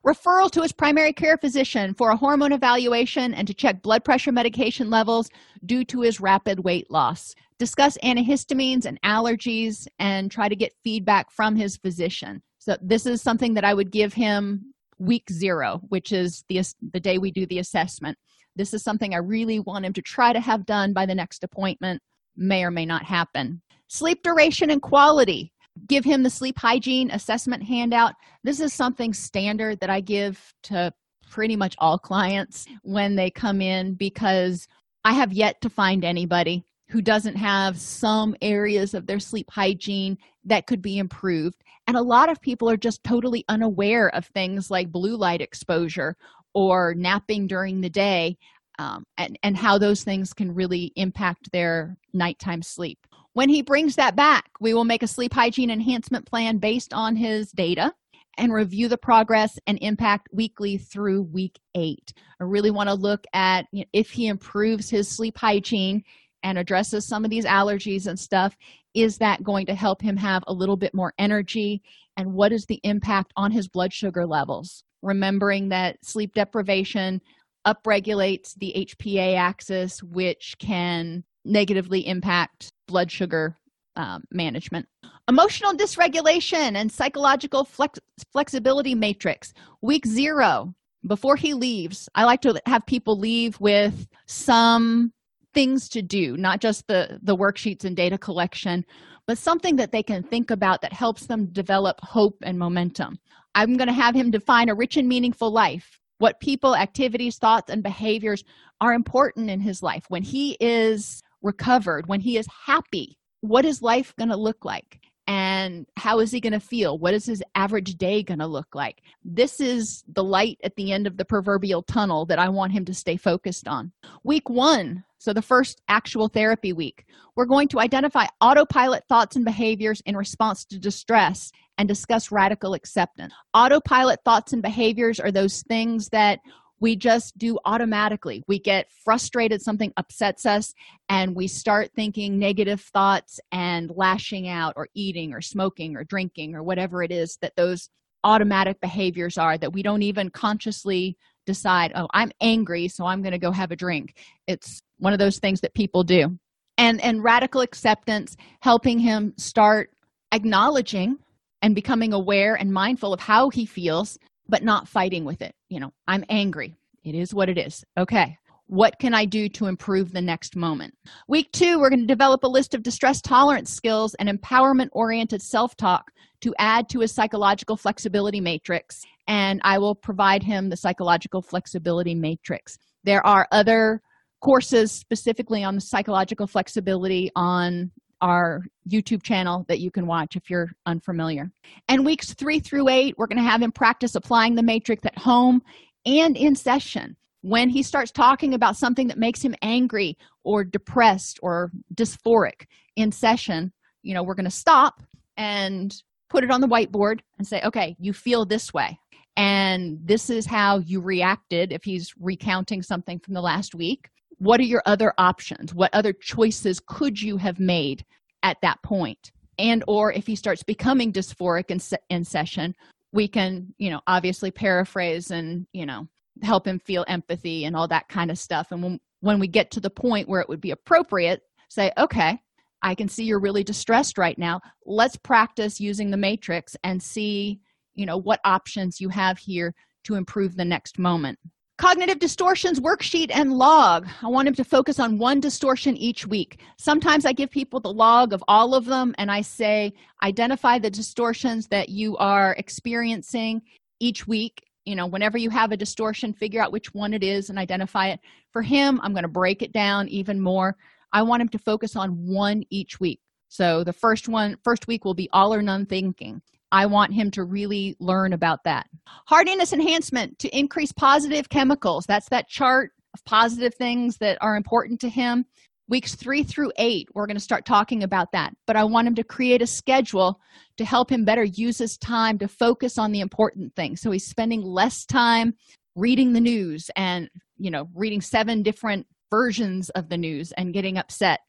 Referral to his primary care physician for a hormone evaluation and to check blood pressure medication levels due to his rapid weight loss. Discuss antihistamines and allergies and try to get feedback from his physician. So this is something that I would give him week zero, which is the, the day we do the assessment. This is something I really want him to try to have done by the next appointment. May or may not happen. Sleep duration and quality. Give him the sleep hygiene assessment handout. This is something standard that I give to pretty much all clients when they come in, because I have yet to find anybody who doesn't have some areas of their sleep hygiene that could be improved. And a lot of people are just totally unaware of things like blue light exposure or napping during the day, um, and, and how those things can really impact their nighttime sleep. When he brings that back, we will make a sleep hygiene enhancement plan based on his data and review the progress and impact weekly through week eight. I really want to look at, you know, if he improves his sleep hygiene and addresses some of these allergies and stuff, is that going to help him have a little bit more energy? And what is the impact on his blood sugar levels? Remembering that sleep deprivation upregulates the H P A axis, which can negatively impact blood sugar um, management. Emotional dysregulation and psychological flex- flexibility matrix. Week zero, before he leaves, I like to have people leave with some things to do, not just the, the worksheets and data collection, but something that they can think about that helps them develop hope and momentum. I'm going to have him define a rich and meaningful life, what people, activities, thoughts, and behaviors are important in his life. When he is recovered, when he is happy, what is life going to look like? And how is he going to feel? What is his average day going to look like? This is the light at the end of the proverbial tunnel that I want him to stay focused on. Week one, so the first actual therapy week, we're going to identify autopilot thoughts and behaviors in response to distress and discuss radical acceptance. Autopilot thoughts and behaviors are those things that we just do automatically. We get frustrated, something upsets us, and we start thinking negative thoughts and lashing out or eating or smoking or drinking or whatever it is that those automatic behaviors are that we don't even consciously decide, oh, I'm angry, so I'm going to go have a drink. It's one of those things that people do. And, and radical acceptance, helping him start acknowledging and becoming aware and mindful of how he feels, but not fighting with it. You know, I'm angry. It is what it is. Okay. What can I do to improve the next moment? Week two, we're going to develop a list of distress tolerance skills and empowerment-oriented self-talk to add to his psychological flexibility matrix. And I will provide him the psychological flexibility matrix. There are other courses specifically on the psychological flexibility on our YouTube channel that you can watch if you're unfamiliar. And weeks three through eight, we're going to have him practice applying the matrix at home and in session. When he starts talking about something that makes him angry or depressed or dysphoric in session, you know, we're going to stop and put it on the whiteboard and say, okay, you feel this way. And this is how you reacted if he's recounting something from the last week. What are your other options? What other choices could you have made at that point? And or if he starts becoming dysphoric in, se- in session, we can, you know, obviously paraphrase and, you know, help him feel empathy and all that kind of stuff. And when, when we get to the point where it would be appropriate, say, okay, I can see you're really distressed right now. Let's practice using the matrix and see, you know, what options you have here to improve the next moment. Cognitive distortions worksheet and log. I want him to focus on one distortion each week. Sometimes I give people the log of all of them and I say, identify the distortions that you are experiencing each week. You know, whenever you have a distortion, figure out which one it is and identify it. For him, I'm going to break it down even more. I want him to focus on one each week. So the first one, first week will be all or none thinking. I want him to really learn about that. Hardiness enhancement to increase positive chemicals. That's that chart of positive things that are important to him. Weeks three through eight, we're going to start talking about that. But I want him to create a schedule to help him better use his time to focus on the important things. So he's spending less time reading the news and, you know, reading seven different versions of the news and getting upset.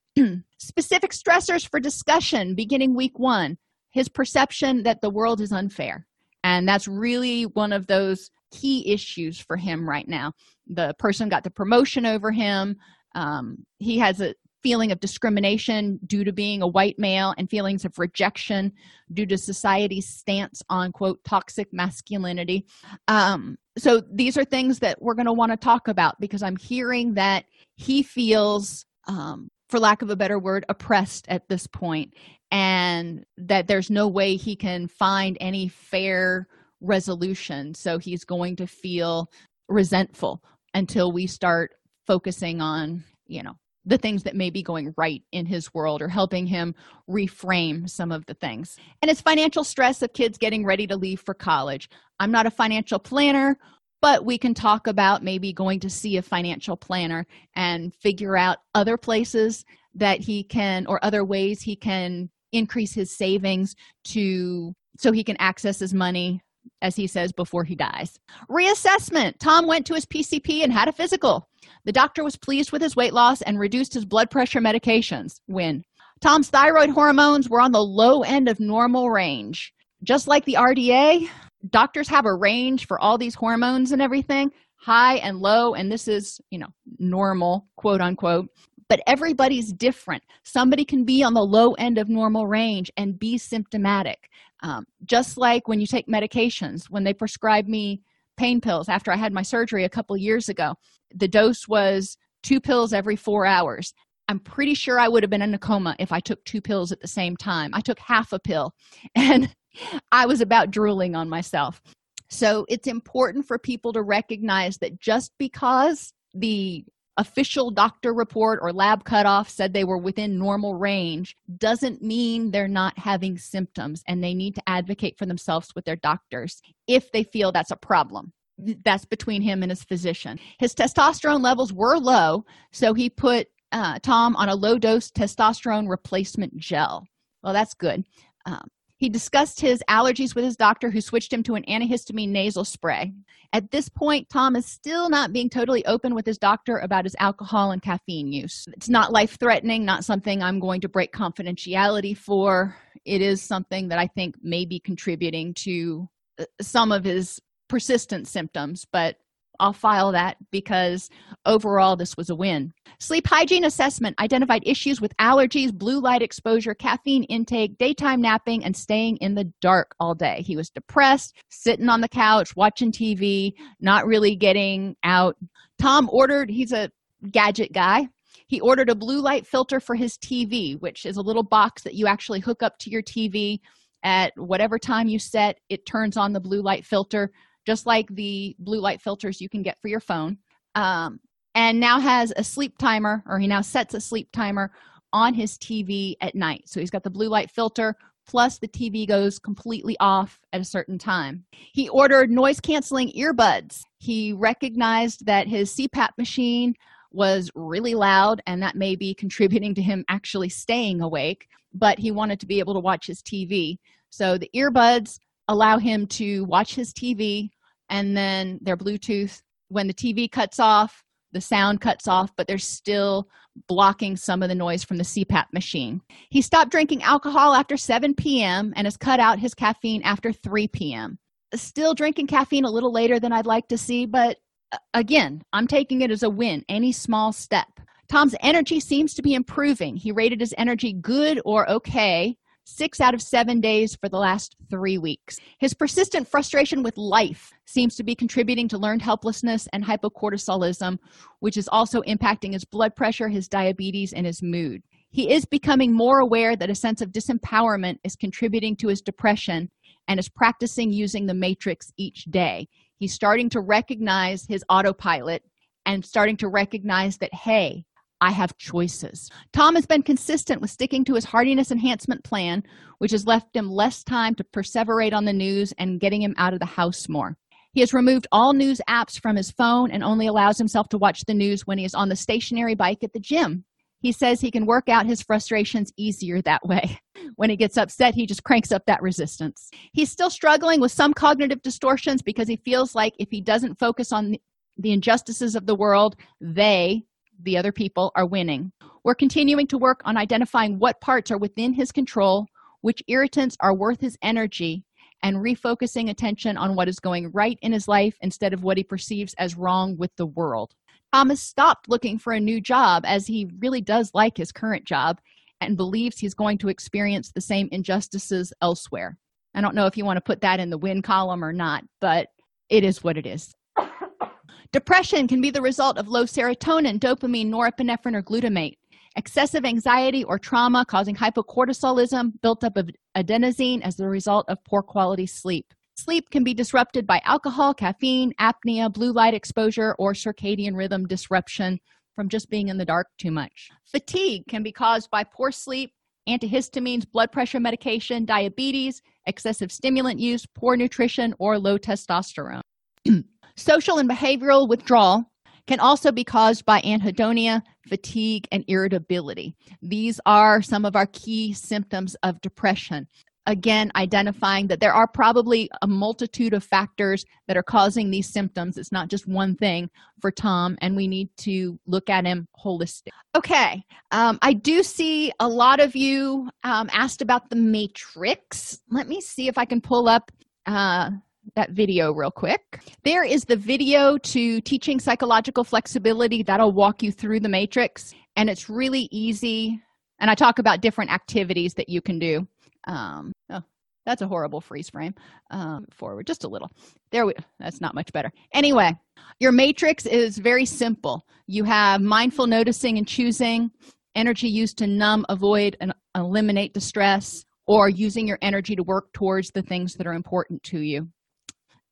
Specific stressors for discussion beginning week one. His perception that the world is unfair. And that's really one of those key issues for him right now. The person got the promotion over him. Um, he has a feeling of discrimination due to being a white male and feelings of rejection due to society's stance on, quote, toxic masculinity. Um, so these are things that we're going to want to talk about because I'm hearing that he feels, um, for lack of a better word, oppressed at this point, and that there's no way he can find any fair resolution. So he's going to feel resentful until we start focusing on, you know, the things that may be going right in his world or helping him reframe some of the things. And it's financial stress of kids getting ready to leave for college. I'm not a financial planner, but we can talk about maybe going to see a financial planner and figure out other places that he can, or other ways he can increase his savings to, so he can access his money, as he says, before he dies. Reassessment. Tom went to his P C P and had a physical. The doctor was pleased with his weight loss and reduced his blood pressure medications. Win. Tom's thyroid hormones were on the low end of normal range. Just like the R D A, doctors have a range for all these hormones and everything, high and low, and this is, you know, normal, quote unquote. But everybody's different. Somebody can be on the low end of normal range and be symptomatic. Um, just like when you take medications, when they prescribed me pain pills after I had my surgery a couple years ago, the dose was two pills every four hours. I'm pretty sure I would have been in a coma if I took two pills at the same time. I took half a pill and I was about drooling on myself. So it's important for people to recognize that just because the official doctor report or lab cutoff said they were within normal range doesn't mean they're not having symptoms, and they need to advocate for themselves with their doctors if they feel that's a problem. That's between him and his physician. His testosterone levels were low, so he put uh, Tom on a low-dose testosterone replacement gel. Well, that's good. Um, He discussed his allergies with his doctor, who switched him to an antihistamine nasal spray. At this point, Tom is still not being totally open with his doctor about his alcohol and caffeine use. It's not life-threatening, not something I'm going to break confidentiality for. It is something that I think may be contributing to some of his persistent symptoms, but I'll file that because overall this was a win. Sleep hygiene assessment identified issues with allergies, blue light exposure, caffeine intake, daytime napping, and staying in the dark all day. He was depressed, sitting on the couch, watching T V, not really getting out. Tom ordered, he's a gadget guy, he ordered a blue light filter for his T V, which is a little box that you actually hook up to your T V. At whatever time you set, it turns on the blue light filter, just like the blue light filters you can get for your phone, um, and now has a sleep timer, or he now sets a sleep timer on his T V at night. So he's got the blue light filter, plus the T V goes completely off at a certain time. He ordered noise-canceling earbuds. He recognized that his C PAP machine was really loud, and that may be contributing to him actually staying awake, but he wanted to be able to watch his T V. So the earbuds allow him to watch his T V, and then their Bluetooth, when the T V cuts off, the sound cuts off, but they're still blocking some of the noise from the C PAP machine. He stopped drinking alcohol after seven p.m. and has cut out his caffeine after three p.m. Still drinking caffeine a little later than I'd like to see, but again, I'm taking it as a win, any small step. Tom's energy seems to be improving. He rated his energy good or okay six out of seven days for the last three weeks. His persistent frustration with life seems to be contributing to learned helplessness and hypocortisolism, which is also impacting his blood pressure, his diabetes, and his mood. He is becoming more aware that a sense of disempowerment is contributing to his depression and is practicing using the matrix each day. He's starting to recognize his autopilot and starting to recognize that, hey, I have choices. Tom has been consistent with sticking to his hardiness enhancement plan, which has left him less time to perseverate on the news and getting him out of the house more. He has removed all news apps from his phone and only allows himself to watch the news when he is on the stationary bike at the gym. He says he can work out his frustrations easier that way. When he gets upset, he just cranks up that resistance. He's still struggling with some cognitive distortions because he feels like if he doesn't focus on the injustices of the world, they... the other people are winning. We're continuing to work on identifying what parts are within his control, which irritants are worth his energy, and refocusing attention on what is going right in his life instead of what he perceives as wrong with the world. Thomas stopped looking for a new job as he really does like his current job and believes he's going to experience the same injustices elsewhere. I don't know if you want to put that in the win column or not, but it is what it is. Depression can be the result of low serotonin, dopamine, norepinephrine, or glutamate. Excessive anxiety or trauma causing hypocortisolism, built up of adenosine as the result of poor quality sleep. Sleep can be disrupted by alcohol, caffeine, apnea, blue light exposure, or circadian rhythm disruption from just being in the dark too much. Fatigue can be caused by poor sleep, antihistamines, blood pressure medication, diabetes, excessive stimulant use, poor nutrition, or low testosterone. Social and behavioral withdrawal can also be caused by anhedonia, fatigue, and irritability. These are some of our key symptoms of depression. Again, identifying that there are probably a multitude of factors that are causing these symptoms. It's not just one thing for Tom, and we need to look at him holistically. Okay, um, I do see a lot of you um, asked about the matrix. Let me see if I can pull up... Uh, that video real quick. There is the video to Teaching Psychological Flexibility that'll walk you through the matrix, and it's really easy. And I talk about different activities that you can do. Um, oh, that's a horrible freeze frame. Um, forward just a little. There we. That's not much better. Anyway, your matrix is very simple. You have mindful noticing and choosing, energy used to numb, avoid, and eliminate distress, or using your energy to work towards the things that are important to you.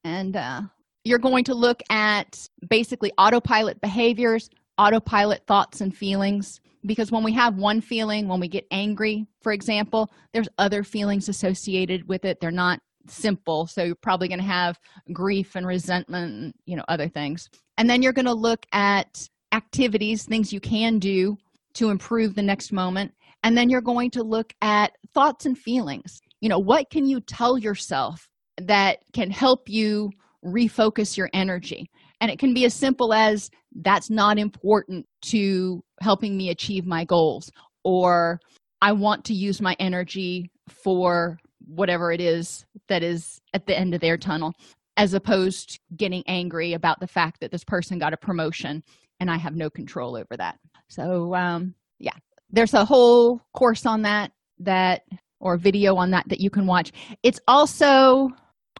And uh, you're going to look at basically autopilot behaviors, autopilot thoughts and feelings, because when we have one feeling, when we get angry, for example, there's other feelings associated with it. They're not simple. So you're probably going to have grief and resentment, and, you know, other things. And then you're going to look at activities, things you can do to improve the next moment. And then you're going to look at thoughts and feelings. you know, what can you tell yourself that can help you refocus your energy? And it can be as simple as, that's not important to helping me achieve my goals, or I want to use my energy for whatever it is that is at the end of their tunnel, as opposed to getting angry about the fact that this person got a promotion and I have no control over that. So, um, yeah, there's a whole course on that, that or video on that that you can watch. It's also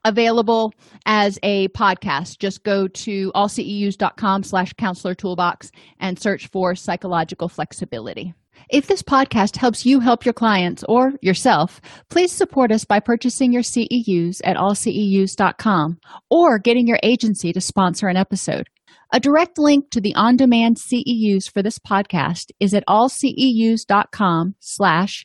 available as a podcast. Just go to all C E Us dot com slash Counselor Toolbox and search for psychological flexibility. If this podcast helps you help your clients or yourself, please support us by purchasing your C E Us at all C E Us dot com or getting your agency to sponsor an episode. A direct link to the on-demand C E Us for this podcast is at all C E Us dot com slash